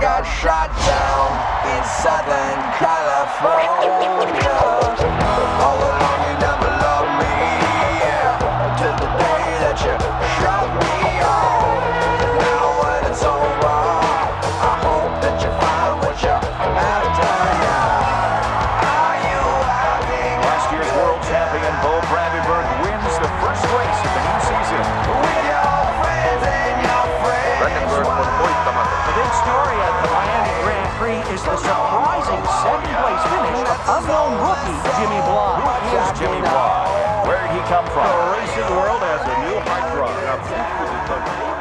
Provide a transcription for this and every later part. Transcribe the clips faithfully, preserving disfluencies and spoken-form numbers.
got shot down in Southern California. All along you never loved me, yeah, till the day that you shot me off. And now when it's over, I hope that you find what you're after. Are you having a Last year's world champion Bo Brandenburg wins the first race of the new season. With your friends and your friends. Brandenburg will point them up. The big story at the Miami Grand Prix is the surprising second-place finish of unknown rookie Jimmy Bly. Who is Jimmy Bly? Where did he come from? The racing world has a new high drop.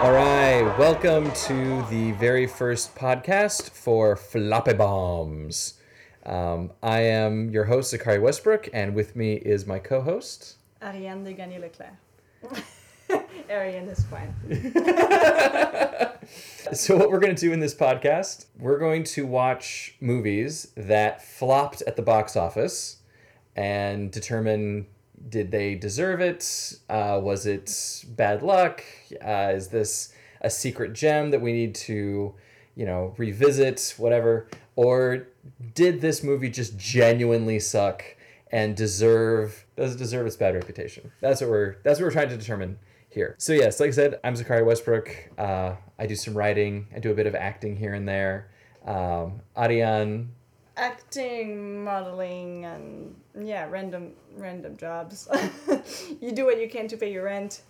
All right, welcome to the very first podcast for Floppy Bombs. Um, I am your host, Zachary Westbrook, and with me is my co-host... Ariane de Ganiel-Leclerc. Arian is fine. So what we're going to do in this podcast, we're going to watch movies that flopped at the box office and determine, did they deserve it? Uh, was it bad luck? Uh, is this a secret gem that we need to, you know, revisit, whatever? Or did this movie just genuinely suck and deserve, does it deserve its bad reputation? That's what we're, that's what we're trying to determine here. So yes, like I said, I'm Zachary Westbrook. Uh, I do some writing. I do a bit of acting here and there. Um, Ariane. Acting, modeling, and yeah, random random jobs. You do what you can to pay your rent.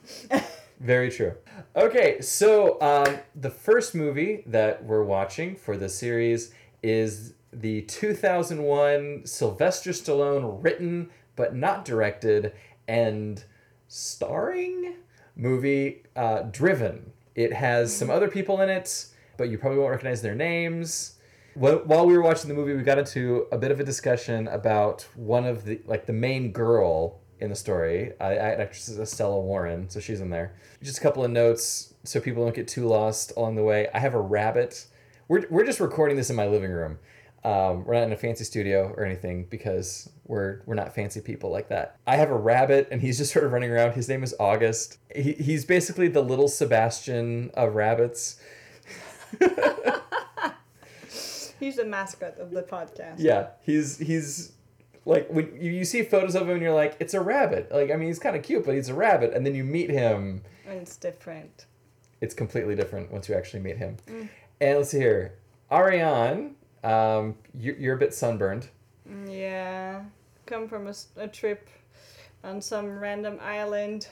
Very true. Okay, so um, the first movie that we're watching for this series is the two thousand one Sylvester Stallone written but not directed and starring... movie uh, Driven. It has some other people in it, but you probably won't recognize their names. While we were watching the movie, we got into a bit of a discussion about one of the, like, the main girl in the story. Uh, actress is Estella Warren, so she's in there. Just a couple of notes so people don't get too lost along the way. I have a rabbit. We're we're just recording this in my living room. Um, we're not in a fancy studio or anything because we're we're not fancy people like that. I have a rabbit and he's just sort of running around. His name is August. He, he's basically the little Sebastian of rabbits. He's the mascot of the podcast. Yeah, he's he's like when you, you see photos of him and you're like, it's a rabbit. Like, I mean, he's kind of cute, but he's a rabbit. And then you meet him. And it's different. It's completely different once you actually meet him. Mm. And let's see here, Ariane. Um, you, you're a bit sunburned. Yeah. Come from a, a trip on some random island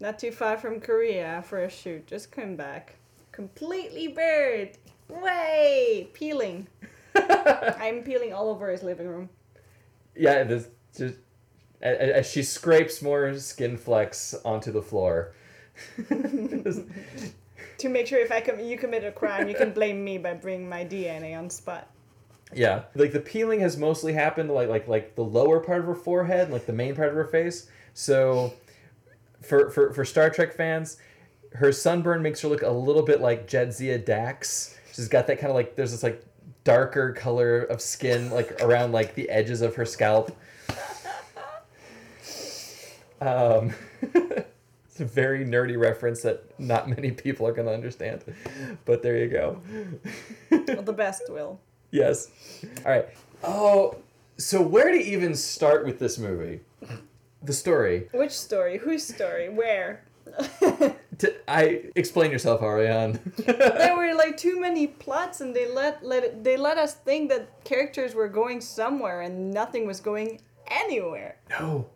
not too far from Korea for a shoot. Just come back. Completely burned. Way! Peeling. I'm peeling all over his living room. Yeah, this just as she scrapes more skin flecks onto the floor. To make sure if I com- you commit a crime, you can blame me by bringing my D N A on spot. Yeah, like the peeling has mostly happened like like like the lower part of her forehead, and like the main part of her face. So, for for for Star Trek fans, her sunburn makes her look a little bit like Jadzia Dax. She's got that kind of like there's this like darker color of skin like around like the edges of her scalp. Um, it's a very nerdy reference that not many people are gonna understand, but there you go. Well, the best will. Yes. All right. Oh, so where to even start with this movie? The story. Which story? Whose story? Where? to, I explain yourself, Ariane. There were like too many plots, and they let let it, they let us think that characters were going somewhere, and nothing was going anywhere. No.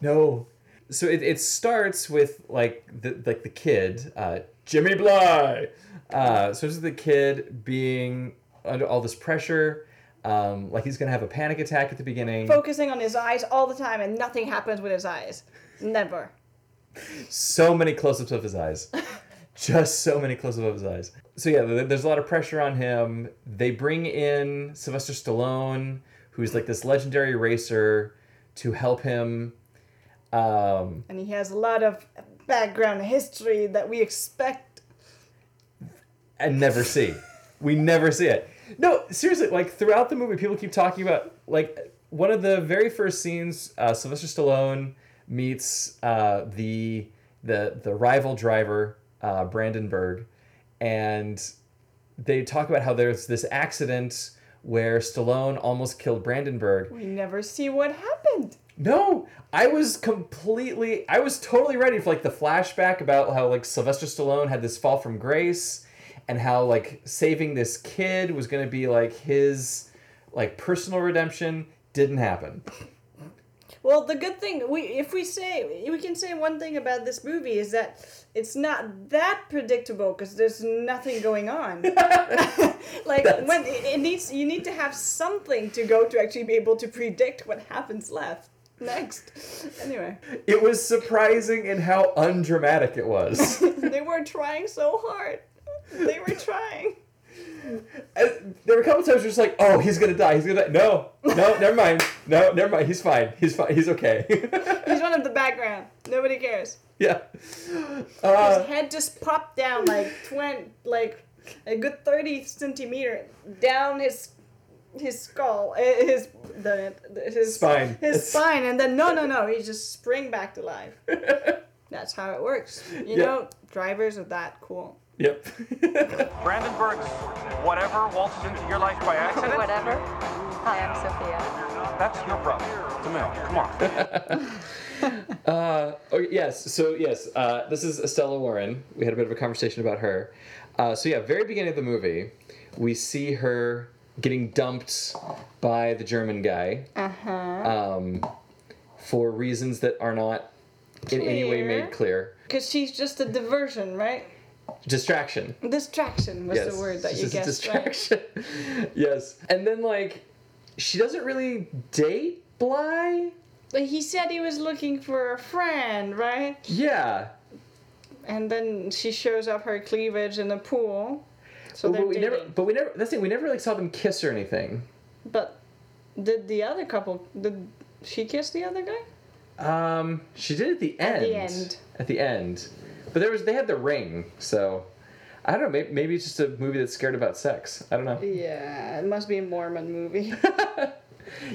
No. So it, it starts with like the like the kid, uh, Jimmy Bly. Uh, so it's the kid being under all this pressure, um, like he's going to have a panic attack at the beginning. Focusing on his eyes all the time, and nothing happens with his eyes. Never. So many close-ups of his eyes. Just so many close-ups of his eyes. So yeah, there's a lot of pressure on him. They bring in Sylvester Stallone, who's like this legendary racer, to help him. Um, and he has a lot of background history that we expect. And never see. We never see it. No, seriously, like, throughout the movie, people keep talking about, like, one of the very first scenes, uh, Sylvester Stallone meets uh, the the the rival driver, uh, Brandenburg, and they talk about how there's this accident where Stallone almost killed Brandenburg. We never see what happened. No, I was completely, I was totally ready for like the flashback about how like Sylvester Stallone had this fall from grace and how like saving this kid was going to be like his like personal redemption. Didn't happen. Well, the good thing, we if we say, we can say one thing about this movie is that it's not that predictable because there's nothing going on. Like, that's... when it needs, you need to have something to go to actually be able to predict what happens left. Next. Anyway. It was surprising in how undramatic it was. They were trying so hard. They were trying. And there were a couple times where it's like, oh, he's gonna die, he's gonna die. No, no, never mind. No, never mind. He's fine. He's fine. He's okay. He's one of the background. Nobody cares. Yeah. Uh, His head just popped down like twenty, like a good thirty centimeter down his his skull, his the his spine, his it's... spine, and then no, no, no, he just sprang back to life. That's how it works. You yep. know, drivers are that cool. Yep. Brandenburg's whatever waltzed into your life by accident? Whatever. Hi, I'm Sophia. That's your problem. It's a male. Come on. uh, oh, yes. So, yes, uh, this is Estella Warren. We had a bit of a conversation about her. Uh, so, yeah, very beginning of the movie, we see her getting dumped by the German guy. Uh-huh. Um, for reasons that are not clear. In any way made clear. Because she's just a diversion, right? Distraction. Distraction was yes. the word that you just guessed. Distraction. Right? Yes. And then, like, she doesn't really date Bly. But he said he was looking for a friend, right? Yeah. And then she shows up her cleavage in the pool. So but, but we never. But we never. That's the thing. We never like saw them kiss or anything. But did the other couple? Did she kiss the other guy? Um, she did at the end. At the end. At the end. But there was they had the ring, so I don't know. Maybe, maybe it's just a movie that's scared about sex. I don't know. Yeah, it must be a Mormon movie.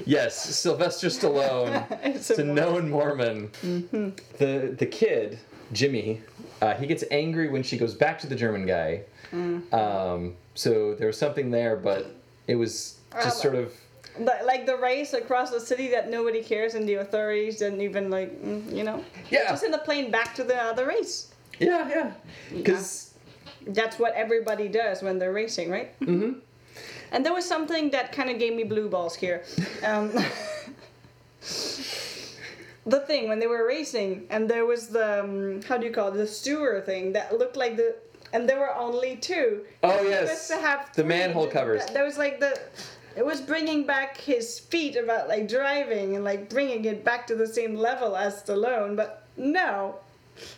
Yes, Sylvester Stallone. It's a, it's a Mormon. known Mormon. Mm-hmm. The the kid Jimmy, uh, he gets angry when she goes back to the German guy. Mm. Um, so there was something there, but it was just um, sort of like the race across the city that nobody cares, and the authorities didn't even like you know. Yeah. Just in the plane back to the other race. Yeah, yeah. Because yeah. That's what everybody does when they're racing, right? Mm-hmm. And there was something that kind of gave me blue balls here. Um, the thing, when they were racing, and there was the, um, how do you call it, the sewer thing that looked like the, and there were only two. Oh, and yes. To have the manhole covers. There was like the... It was bringing back his feet about like driving and like bringing it back to the same level as Stallone, but no.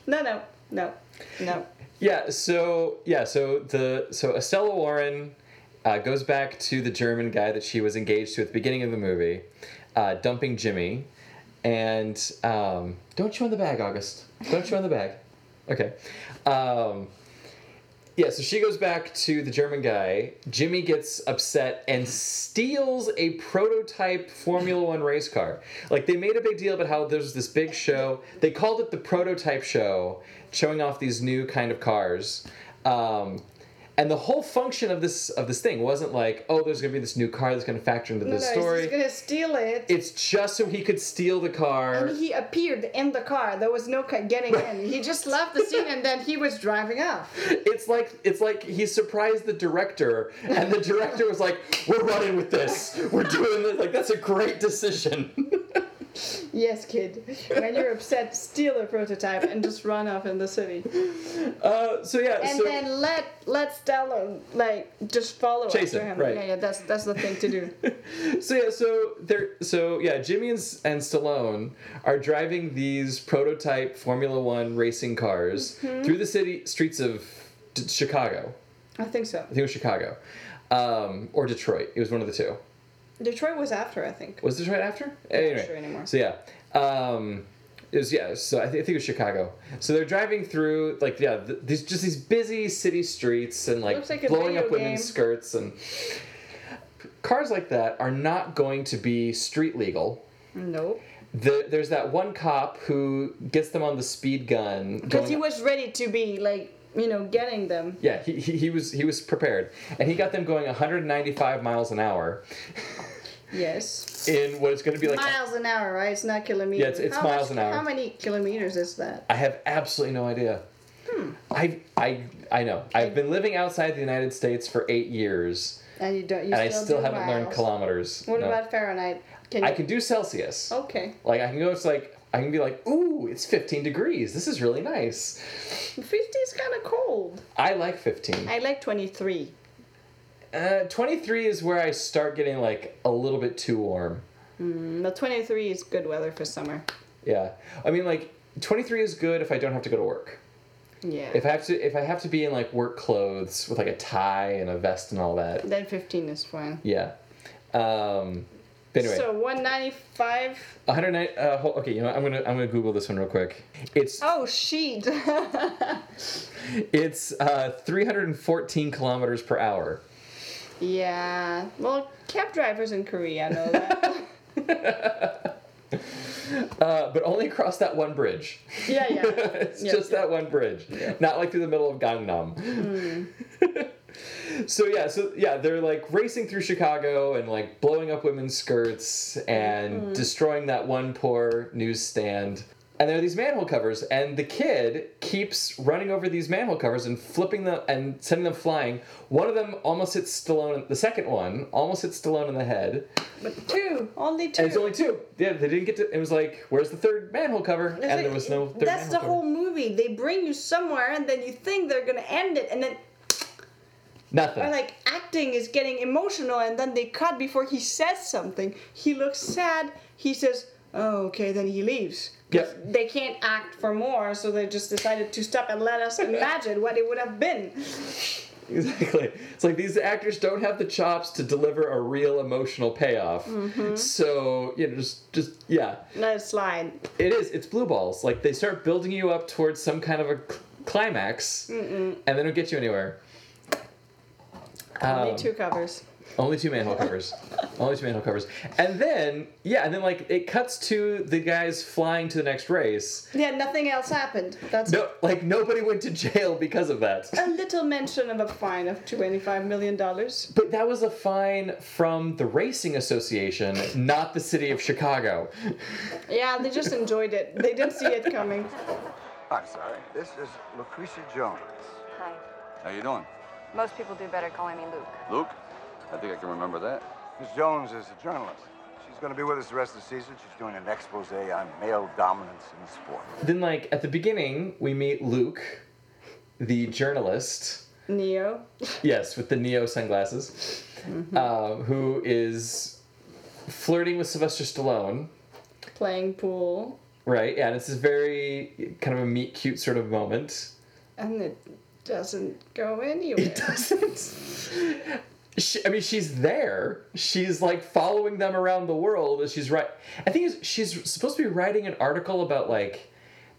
No, no. No, no. Yeah, so yeah, so the so Estella Warren uh, goes back to the German guy that she was engaged to at the beginning of the movie, uh, dumping Jimmy, and um, don't chew on the bag, August. Don't chew on the bag. Okay. Um, yeah, so she goes back to the German guy. Jimmy gets upset and steals a prototype Formula One race car. Like, they made a big deal about how there's this big show. They called it the prototype show, showing off these new kind of cars. Um, and the whole function of this of this thing wasn't like, oh, there's going to be this new car that's going to factor into the no, story. He's going to steal it. It's just so he could steal the car. And he appeared in the car. There was no getting in. He just left the scene, and then he was driving off. It's like it's like he surprised the director, and the director was like, we're running with this. We're doing this. Like, that's a great decision. Yes, kid. When you're upset, steal a prototype and just run off in the city. Uh, so yeah. And so then let let Stallone like just follow after him. Right. Yeah, yeah. That's that's the thing to do. so yeah, so there, so yeah, Jimmy and, and Stallone are driving these prototype Formula One racing cars mm-hmm. through the city streets of D- Chicago. I think so. I think it was Chicago, um, or Detroit. It was one of the two. Detroit was after, I think. Was Detroit after? Not anyway. Sure anymore. So yeah, um, it was yeah. So I, th- I think it was Chicago. So they're driving through like yeah, th- these just these busy city streets and like, like blowing up game. Women's skirts and cars like that are not going to be street legal. Nope. The, there's that one cop who gets them on the speed gun because he was ready to be like you know, getting them. Yeah, he, he he was he was prepared, and he got them going one hundred ninety-five miles an hour. Yes. In what is going to be like miles an hour, right? It's not kilometers. Yeah, it's, it's miles much, an hour. How many kilometers is that? I have absolutely no idea. Hmm. I I I know. I've been living outside the United States for eight years. And you don't. You and still I still do haven't miles. learned kilometers. What no. about Fahrenheit? Can you... I can do Celsius. Okay. Like I can go. It's like. I can be like, ooh, it's fifteen degrees. This is really nice. fifty is kind of cold. I like fifteen. I like twenty-three. Uh, twenty-three is where I start getting, like, a little bit too warm. Mm, but twenty-three is good weather for summer. Yeah. I mean, like, twenty-three is good if I don't have to go to work. Yeah. If I have to, if I have to be in, like, work clothes with, like, a tie and a vest and all that. Then fifteen is fine. Yeah. Um... Anyway, so one ninety-five. one ninety. Uh, hold, okay, you know what? I'm gonna I'm gonna Google this one real quick. It's oh sheet. It's uh, three hundred fourteen kilometers per hour. Yeah. Well, cab drivers in Korea know that. uh, but only across that one bridge. Yeah, yeah. It's yep, just yep. that one bridge. Yep. Not like through the middle of Gangnam. Mm. So yeah, so yeah, they're like racing through Chicago and like blowing up women's skirts and mm-hmm. destroying that one poor newsstand. And there are these manhole covers, and the kid keeps running over these manhole covers and flipping them and sending them flying. One of them almost hits Stallone. The second one almost hits Stallone in the head. But two, only two. And it's only two. Yeah, they didn't get to. It was like, where's the third manhole cover? It's and like, there was no. Third that's the cover. Whole movie. They bring you somewhere, and then you think they're gonna end it, and then. Nothing. Or like acting is getting emotional, and then they cut before he says something. He looks sad. He says, "Oh, okay." Then he leaves. Yep. They can't act for more, so they just decided to stop and let us imagine what it would have been. Exactly. It's like these actors don't have the chops to deliver a real emotional payoff. Mm-hmm. So you know, just just yeah. Let it slide. It is. It's blue balls. Like they start building you up towards some kind of a climax, Mm-mm. and they don't get you anywhere. Only um, two covers. Only two manhole covers. Only two manhole covers. And then, yeah, and then, like, it cuts to the guys flying to the next race. Yeah, nothing else happened. That's no, like, nobody went to jail because of that. A little mention of a fine of twenty-five million dollars. But that was a fine from the Racing Association, not the city of Chicago. Yeah, they just enjoyed it. They didn't see it coming. I'm sorry. This is Lucretia Jones. Hi. How you doing? Most people do better calling me Luke. Luke? I think I can remember that. Miss Jones is a journalist. She's going to be with us the rest of the season. She's doing an expose on male dominance in sport. Then, like, at the beginning, we meet Luke, the journalist. Neo. Yes, with the Neo sunglasses. Mm-hmm. Uh, who is flirting with Sylvester Stallone. Playing pool. Right, yeah, and it's this very kind of a meet-cute sort of moment. And it... doesn't go anywhere. It doesn't. She, I mean, she's there. She's, like, following them around the world. And she's right. I think she's supposed to be writing an article about, like,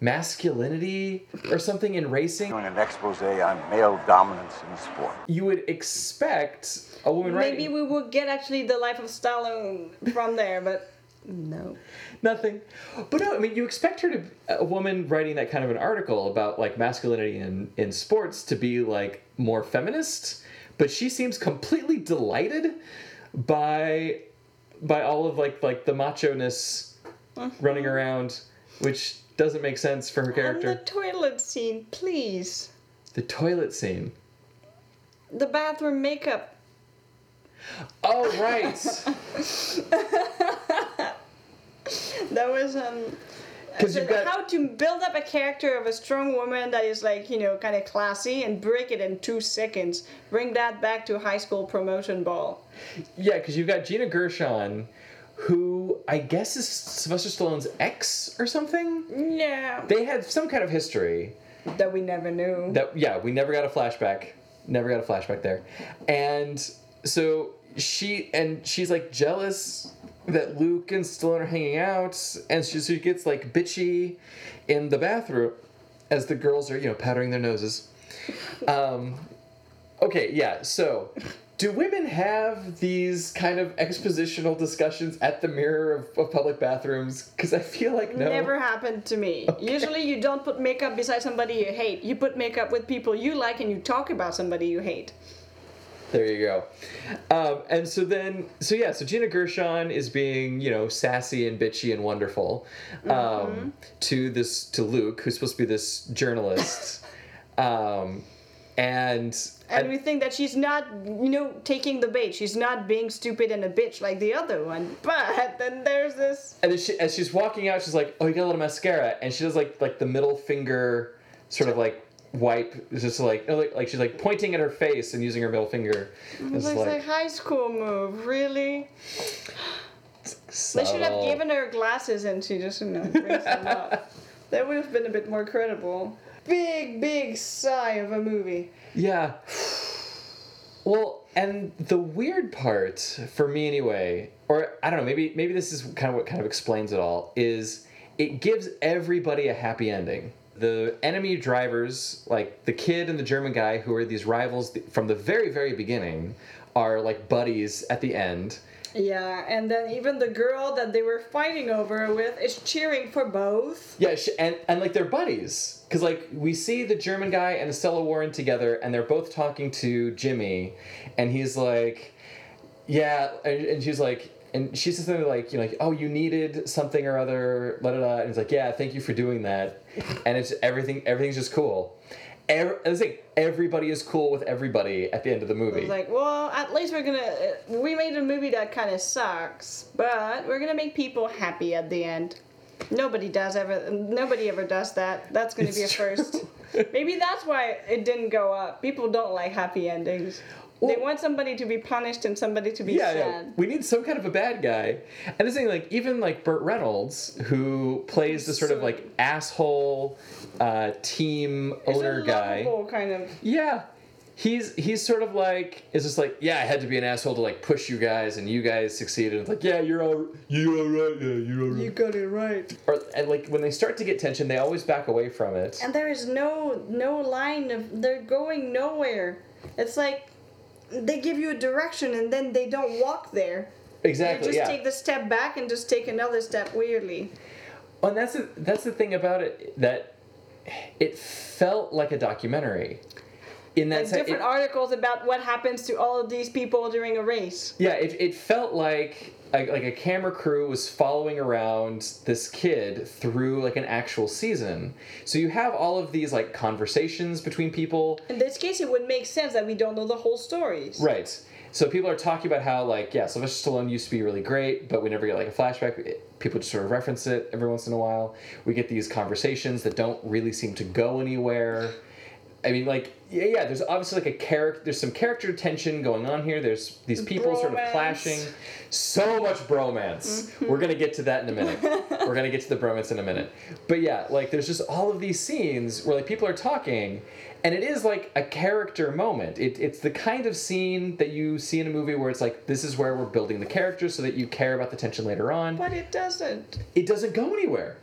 masculinity or something in racing. Doing an expose on male dominance in sport. You would expect a woman writing... Maybe we would get, actually, the life of Stallone from there, but... No. Nothing. But no, I mean, you expect her to, a woman writing that kind of an article about, like, masculinity in, in sports to be, like, more feminist, but she seems completely delighted by by all of, like, like the macho-ness mm-hmm. running around, which doesn't make sense for her character. And the toilet scene, please. The toilet scene. The bathroom makeup. Oh, right. That was um so got... how to build up a character of a strong woman that is, like, you know, kind of classy and break it in two seconds. Bring that back to high school promotion ball. Yeah, because you've got Gina Gershon, who I guess is Sylvester Stallone's ex or something. Yeah. They had some kind of history that we never knew. That yeah, we never got a flashback. Never got a flashback there, and. So she and she's like jealous that Luke and Stallone are hanging out, and she, she gets like bitchy in the bathroom as the girls are, you know, powdering their noses. Um, okay, yeah. So do women have these kind of expositional discussions at the mirror of, of public bathrooms? Because I feel like no. Never happened to me. Okay. Usually you don't put makeup beside somebody you hate. You put makeup with people you like and you talk about somebody you hate. There you go. Um, and so then, so yeah, so Gina Gershon is being, you know, sassy and bitchy and wonderful um, mm-hmm. to this, to Luke, who's supposed to be this journalist. um And and we think that she's not, you know, taking the bait. She's not being stupid and a bitch like the other one. But then there's this. And then she, as she's walking out, she's like, "Oh, you got a little mascara," and she does like like the middle finger, sort of like wipe, just like like she's like pointing at her face and using her middle finger. It's like, like a high school move, really. So... They should have given her glasses, and she just, you know, brings them up. That would have been a bit more credible. Big, big sigh of a movie. Yeah. Well, and the weird part, for me anyway, or I don't know, maybe maybe this is kind of what kind of explains it all, is it gives everybody a happy ending. The enemy drivers, like the kid and the German guy, who are these rivals from the very, very beginning, are like buddies at the end. Yeah, and then even the girl that they were fighting over with is cheering for both. Yeah, and, and like they're buddies. Because like we see the German guy and Estella Warren together, and they're both talking to Jimmy, and he's like, yeah, and, and she's like, and she says something like, you know, like, oh, you needed something or other, blah, blah, blah. And he's like, yeah, thank you for doing that. And it's everything, everything's just cool. Every, I was like, everybody is cool with everybody at the end of the movie. It's like, well, at least we're gonna we made a movie that kind of sucks, but we're gonna make people happy at the end. Nobody does ever. Nobody ever does that. That's gonna it's be a true. first. Maybe that's why it didn't go up. People don't like happy endings. Well, they want somebody to be punished and somebody to be yeah, sad. Yeah, we need some kind of a bad guy. And this thing, like, even, like, Burt Reynolds, who plays this sort of, like, asshole uh, team it's owner a guy. Kind of. Yeah. He's he's sort of, like, is just like, yeah, I had to be an asshole to, like, push you guys, and you guys succeeded. It's like, yeah, you're all, you're all right, yeah, you're all right. You got it right. Or, and, like, when they start to get tension, they always back away from it. And there is no, no line of, they're going nowhere. It's like... They give you a direction, and then they don't walk there. Exactly, They just yeah. take the step back and just take another step weirdly. Well, and that's the, that's the thing about it, that it felt like a documentary. In that like sense, different it, articles about what happens to all of these people during a race. Yeah, it it felt like a, like a camera crew was following around this kid through like an actual season. So you have all of these like conversations between people. In this case, it would make sense that we don't know the whole stories. Right. So people are talking about how like yeah, Sylvester Stallone used to be really great, but we never get like a flashback. People just sort of reference it every once in a while. We get these conversations that don't really seem to go anywhere. I mean, like, yeah, yeah, there's obviously, like, a character... There's some character tension going on here. There's these people bromance. Sort of clashing. So much bromance. Mm-hmm. We're going to get to that in a minute. We're going to get to the bromance in a minute. But, yeah, like, there's just all of these scenes where, like, people are talking, and it is, like, a character moment. It, it's the kind of scene that you see in a movie where it's, like, this is where we're building the character so that you care about the tension later on. But it doesn't. It doesn't go anywhere.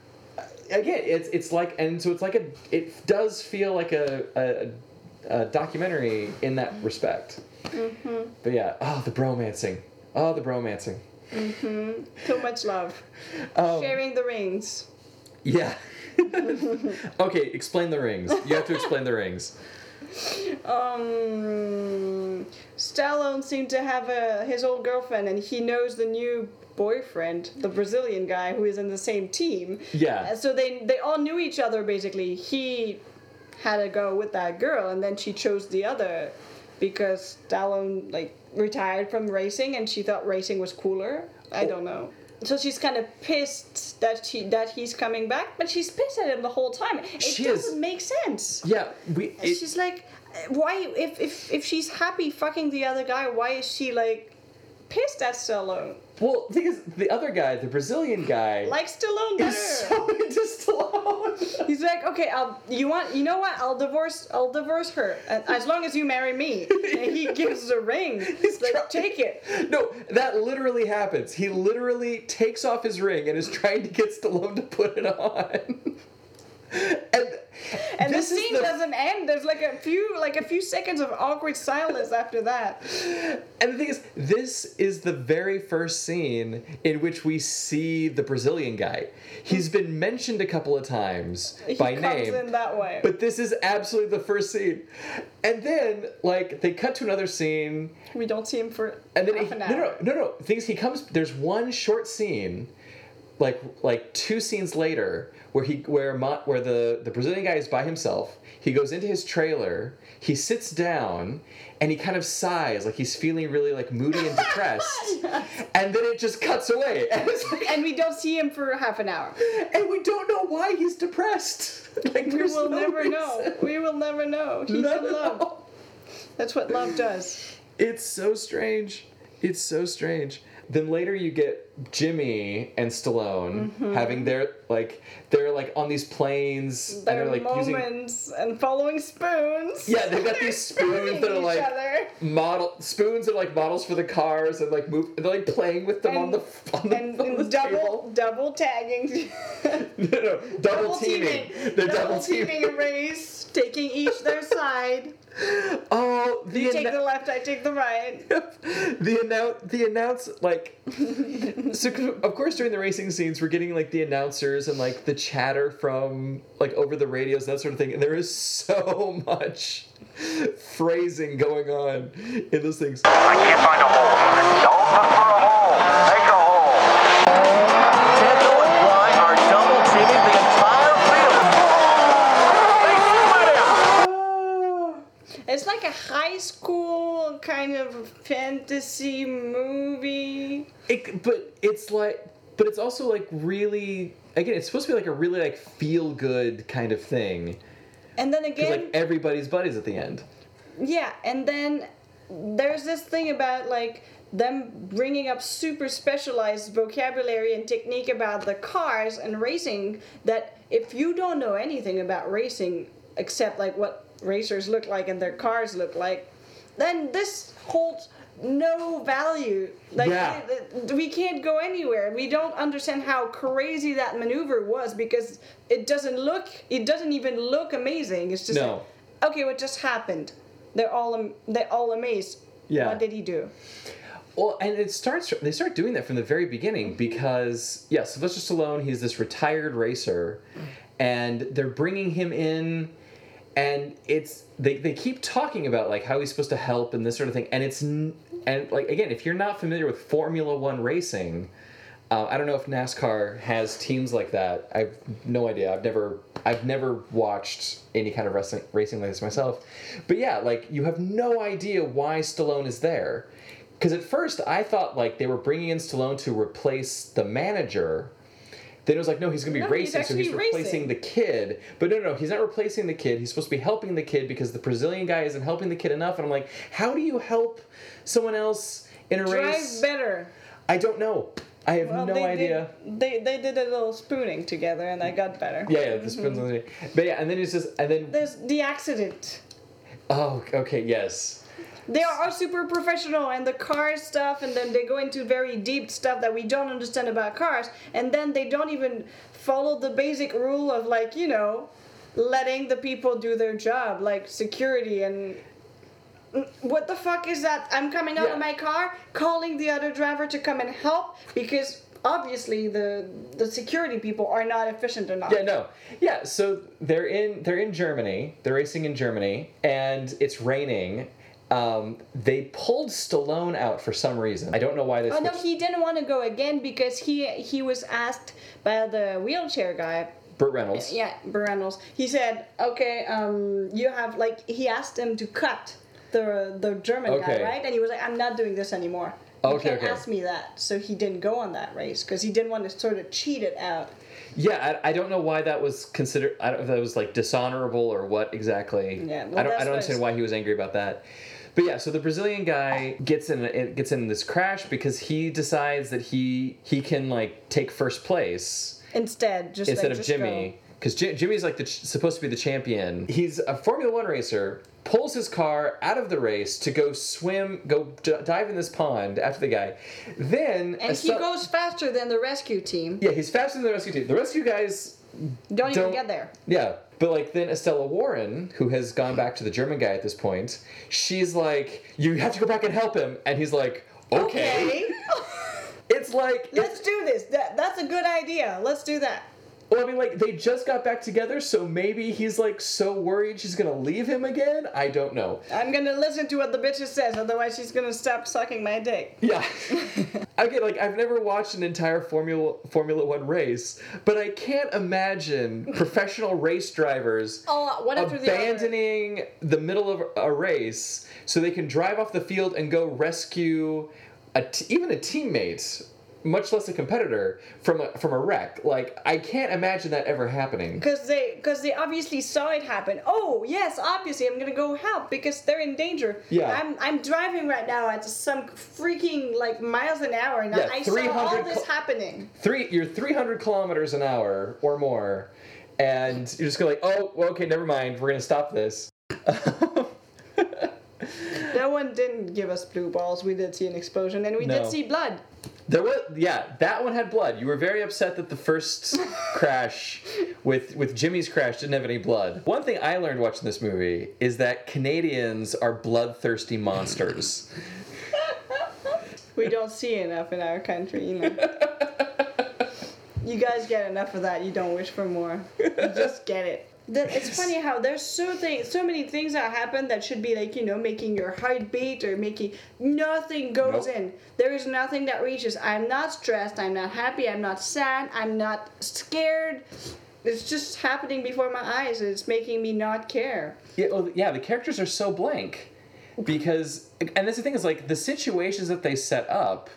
Again, it's it's like, and so it's like a, it does feel like a a, a documentary in that respect. Mm-hmm. But yeah, oh, the bromancing. Oh, the bromancing. Mm-hmm. Too much love. Um, Sharing the rings. Yeah. Okay, explain the rings. You have to explain the rings. Um, Stallone seemed to have a, his old girlfriend, and he knows the new boyfriend, the Brazilian guy who is in the same team. Yeah. So they they all knew each other, basically. He had a go with that girl, and then she chose the other because Stallone, like, retired from racing, and she thought racing was cooler. I don't know. So she's kind of pissed that she that he's coming back, but she's pissed at him the whole time. It she doesn't is, make sense. Yeah, we. It, she's like, why? If if if she's happy fucking the other guy, why is she like pissed at Stallone? Well, the thing is, the other guy, the Brazilian guy, likes Stallone better. Is so into Stallone. He's like, okay, I'll. You want? You know what? I'll divorce. I'll divorce her as long as you marry me. And he gives the ring. He's like, trying, take it. No, that literally happens. He literally takes off his ring and is trying to get Stallone to put it on. And, and the scene the... doesn't end. There's like a few like a few seconds of awkward silence after that. And the thing is, this is the very first scene in which we see the Brazilian guy. He's been mentioned a couple of times he by comes name. In that way. But this is absolutely the first scene. And then, like, they cut to another scene. We don't see him for and then half he, an hour. No, no, no, no. Things he comes. There's one short scene, like like two scenes later, where he where Ma, where the, the Brazilian guy is by himself. He goes into his trailer. He sits down, and he kind of sighs, like he's feeling really like moody and depressed. Yes. And then it just cuts away, and, it's like, and we don't see him for half an hour. And we don't know why he's depressed. Like, we will no never reason. know. We will never know. He's Not in love. All. That's what love does. It's so strange. It's so strange. Then later you get Jimmy and Stallone mm-hmm. having their, like, they're, like, on these planes. Their and they're, like, moments using... and following spoons. Yeah, they've got these spoons that are, like, other. model... Spoons are, like, models for the cars and, like, move... They're, like, playing with them and, on the on the, and, on and the double, table. double tagging. no, no, double, double teaming. teaming. They're double, double teaming a race, taking each their side. Oh, the you take an- the left, I take the right. the announce, the announce, like, so of course during the racing scenes we're getting like the announcers and like the chatter from like over the radios, that sort of thing, and there is so much phrasing going on in those things. I can't find a hole. Don't look for a hole. Make a hole. Tendo and Bly are double teaming the entire field. They split it. It's like a high school kind of fantasy movie. It, but it's like, but it's also like really, again, it's supposed to be like a really like feel good kind of thing. And then again, like everybody's buddies at the end. Yeah, and then there's this thing about like them bringing up super specialized vocabulary and technique about the cars and racing that if you don't know anything about racing except like what racers look like and their cars look like, then this holds no value. Like, yeah. we, we can't go anywhere. We don't understand how crazy that maneuver was because it doesn't look, it doesn't even look amazing. It's just no. like, okay, what just happened? They're all, they're all amazed. Yeah. What did he do? Well, and it starts, they start doing that from the very beginning because, yeah, Sylvester Stallone, he's this retired racer and they're bringing him in. And it's they, they keep talking about like how he's supposed to help and this sort of thing, and it's and like again, if you're not familiar with Formula One racing, uh, I don't know if NASCAR has teams like that. I've no idea. I've never I've never watched any kind of wrestling, racing like this myself. But yeah, like you have no idea why Stallone is there, because at first I thought like they were bringing in Stallone to replace the manager. Then it was like, no, he's going to be no, racing, he's so he's replacing racing. the kid. But no, no, no, he's not replacing the kid. He's supposed to be helping the kid because the Brazilian guy isn't helping the kid enough. And I'm like, how do you help someone else in a Drive race? Drive better. I don't know. I have well, no they idea. Did, they they did a little spooning together, and I got better. Yeah, yeah, the spoons on the But yeah, and then it's just, and then there's the accident. Oh, okay, yes. They are super professional and the car stuff, and then they go into very deep stuff that we don't understand about cars, and then they don't even follow the basic rule of like, you know, letting the people do their job, like security and what the fuck is that? I'm coming out yeah. of my car, calling the other driver to come and help because obviously the the security people are not efficient enough. Yeah, no. Yeah, so they're in they're in Germany, they're racing in Germany, and it's raining. Um, they pulled Stallone out for some reason. I don't know why they. Oh no, he didn't want to go again because he he was asked by the wheelchair guy. Burt Reynolds. Yeah, Burt Reynolds. He said, "Okay, um, you have like." He asked him to cut the the German okay. guy, right? And he was like, "I'm not doing this anymore. You okay, can't okay. ask me that." So he didn't go on that race because he didn't want to sort of cheat it out. Yeah, I, I don't know why that was considered. I don't know if that was like dishonorable or what exactly. Yeah, well, I don't. I don't understand why he was angry about that. But yeah, so the Brazilian guy gets in gets in this crash because he decides that he he can like take first place instead, just instead like, of just Jimmy, because J- Jimmy's like the ch- supposed to be the champion. He's a Formula One racer, pulls his car out of the race to go swim, go d- dive in this pond after the guy. Then and he st- goes faster than the rescue team. Yeah, he's faster than the rescue team. The rescue guys Don't, don't even get there. Yeah. But, like, then Estella Warren, who has gone back to the German guy at this point, she's like, you have to go back and help him. And he's like, okay. okay. It's like... Let's it's, do this. That That's a good idea. Let's do that. Well, I mean, like, they just got back together, so maybe he's, like, so worried she's going to leave him again? I don't know. I'm going to listen to what the bitch says, otherwise she's going to stop sucking my dick. Yeah. Okay, like, I've never watched an entire Formula Formula One race, but I can't imagine professional race drivers uh, what after abandoning the, the middle of a race so they can drive off the field and go rescue a t- even a teammate, much less a competitor, from a, from a wreck. Like, I can't imagine that ever happening. Because they, because they obviously saw it happen. Oh, yes, obviously, I'm going to go help because they're in danger. Yeah. I'm I'm driving right now at some freaking, like, miles an hour, and yeah, I saw all this cl- happening. Three, you're three hundred kilometers an hour or more, and you're just going like, oh, well, okay, never mind. We're going to stop this. That one didn't give us blue balls. We did see an explosion, and we no. did see blood. There was, yeah, that one had blood. You were very upset that the first crash with with Jimmy's crash didn't have any blood. One thing I learned watching this movie is that Canadians are bloodthirsty monsters. We don't see enough in our country, you know. You guys get enough of that. You don't wish for more. You just get it. The, it's funny how there's so thing, so many things that happen that should be, like, you know, making your heart beat or making... Nothing goes nope. in. There is nothing that reaches. I'm not stressed. I'm not happy. I'm not sad. I'm not scared. It's just happening before my eyes. It's making me not care. Yeah, well, yeah, the characters are so blank. Because... And that's the thing is, like, the situations that they set up,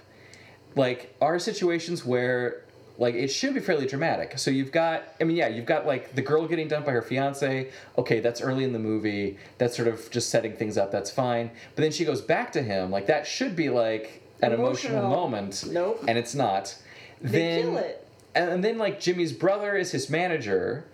like, are situations where... Like, it should be fairly dramatic. So you've got, I mean, yeah, you've got, like, the girl getting dumped by her fiancé. Okay, that's early in the movie. That's sort of just setting things up. That's fine. But then she goes back to him. Like, that should be, like, an emotional, emotional moment. Nope. And it's not. They then, kill it. And then, like, Jimmy's brother is his manager.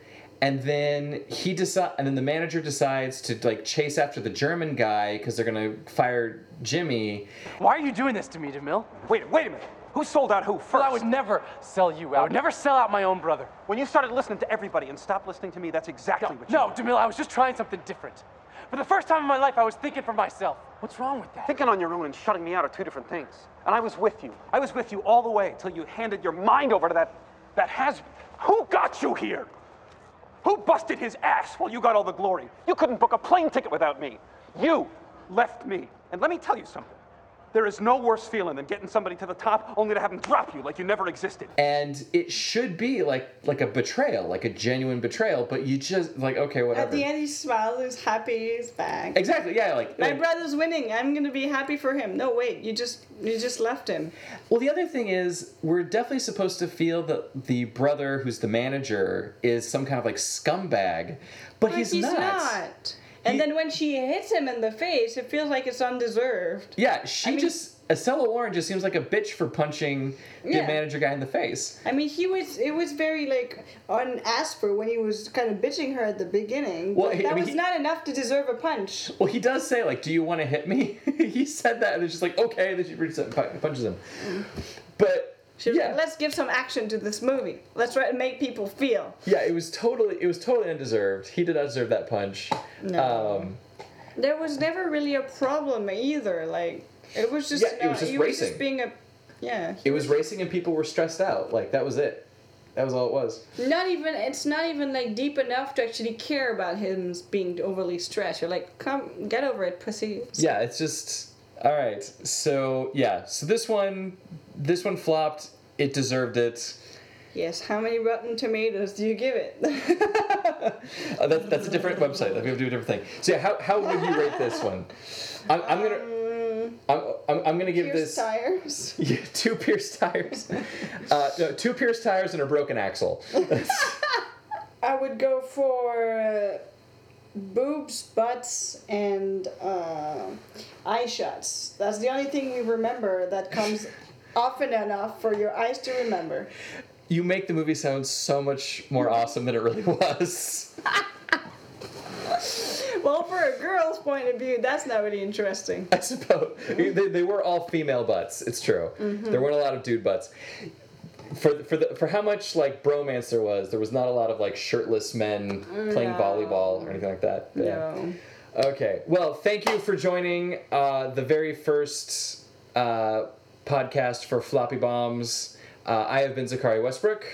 And then he deci- And then the manager decides to, like, chase after the German guy because they're going to fire Jimmy. Why are you doing this to me, DeMille? Wait, wait a minute. Who sold out who first? Well, I would never sell you out. I would never sell out my own brother. When you started listening to everybody and stopped listening to me, that's exactly no, what you No, did. DeMille, I was just trying something different. For the first time in my life, I was thinking for myself. What's wrong with that? Thinking on your own and shutting me out are two different things. And I was with you. I was with you all the way until you handed your mind over to that... That has... Who got you here? Who busted his ass while you got all the glory? You couldn't book a plane ticket without me. You left me. And let me tell you something. There is no worse feeling than getting somebody to the top only to have them drop you like you never existed. And it should be like like a betrayal, like a genuine betrayal, but you just, like, okay, whatever. At the end, he smiles, he's happy, he's back. Exactly, yeah. like My like, brother's winning. I'm going to be happy for him. No, wait, you just you just left him. Well, the other thing is we're definitely supposed to feel that the brother who's the manager is some kind of, like, scumbag, but, but he's, he's not. not. And he, then when she hits him in the face, it feels like it's undeserved. Yeah, she I mean, just... Estella Warren just seems like a bitch for punching the yeah. manager guy in the face. I mean, he was... It was very, like, on Asper when he was kind of bitching her at the beginning. Well, he, that I mean, was he, not enough to deserve a punch. Well, he does say, like, do you want to hit me? He said that, and it's just like, okay, then she punches him. But... She was yeah. like, let's give some action to this movie. Let's try to make people feel. Yeah, it was totally it was totally undeserved. He did not deserve that punch. No. Um, there was never really a problem either. Like, it was just... Yeah, no, it was just he racing. Was just being a... Yeah. It was, was racing and people were stressed out. Like, that was it. That was all it was. Not even... It's not even, like, deep enough to actually care about him being overly stressed. You're like, come, get over it, pussy. Yeah, it's just... All right, so, yeah. So this one... This one flopped. It deserved it. Yes. How many Rotten Tomatoes do you give it? oh, that, that's a different website. That we have to do a different thing. So yeah, how how would you rate this one? I'm, I'm gonna um, I'm, I'm I'm gonna give Pierce this tires. Yeah, two pierced tires. uh, no, two pierced tires and a broken axle. I would go for uh, boobs, butts, and uh, eye shots. That's the only thing we remember that comes. Often enough for your eyes to remember. You make the movie sound so much more awesome than it really was. Well, for a girl's point of view, that's not really interesting. I suppose. Mm-hmm. They, they were all female butts. It's true. Mm-hmm. There weren't a lot of dude butts. for for the, for how much like bromance there was, there was not a lot of like shirtless men playing no. volleyball or anything like that. But, no. Yeah. Okay. Well, thank you for joining uh, the very first uh, podcast for Floppy Bombs. Uh, I have been Zachary Westbrook.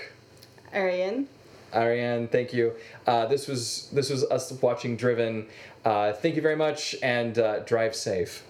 Ariane. Ariane, thank you. Uh, this was this was us watching Driven. Uh, thank you very much, and uh, drive safe.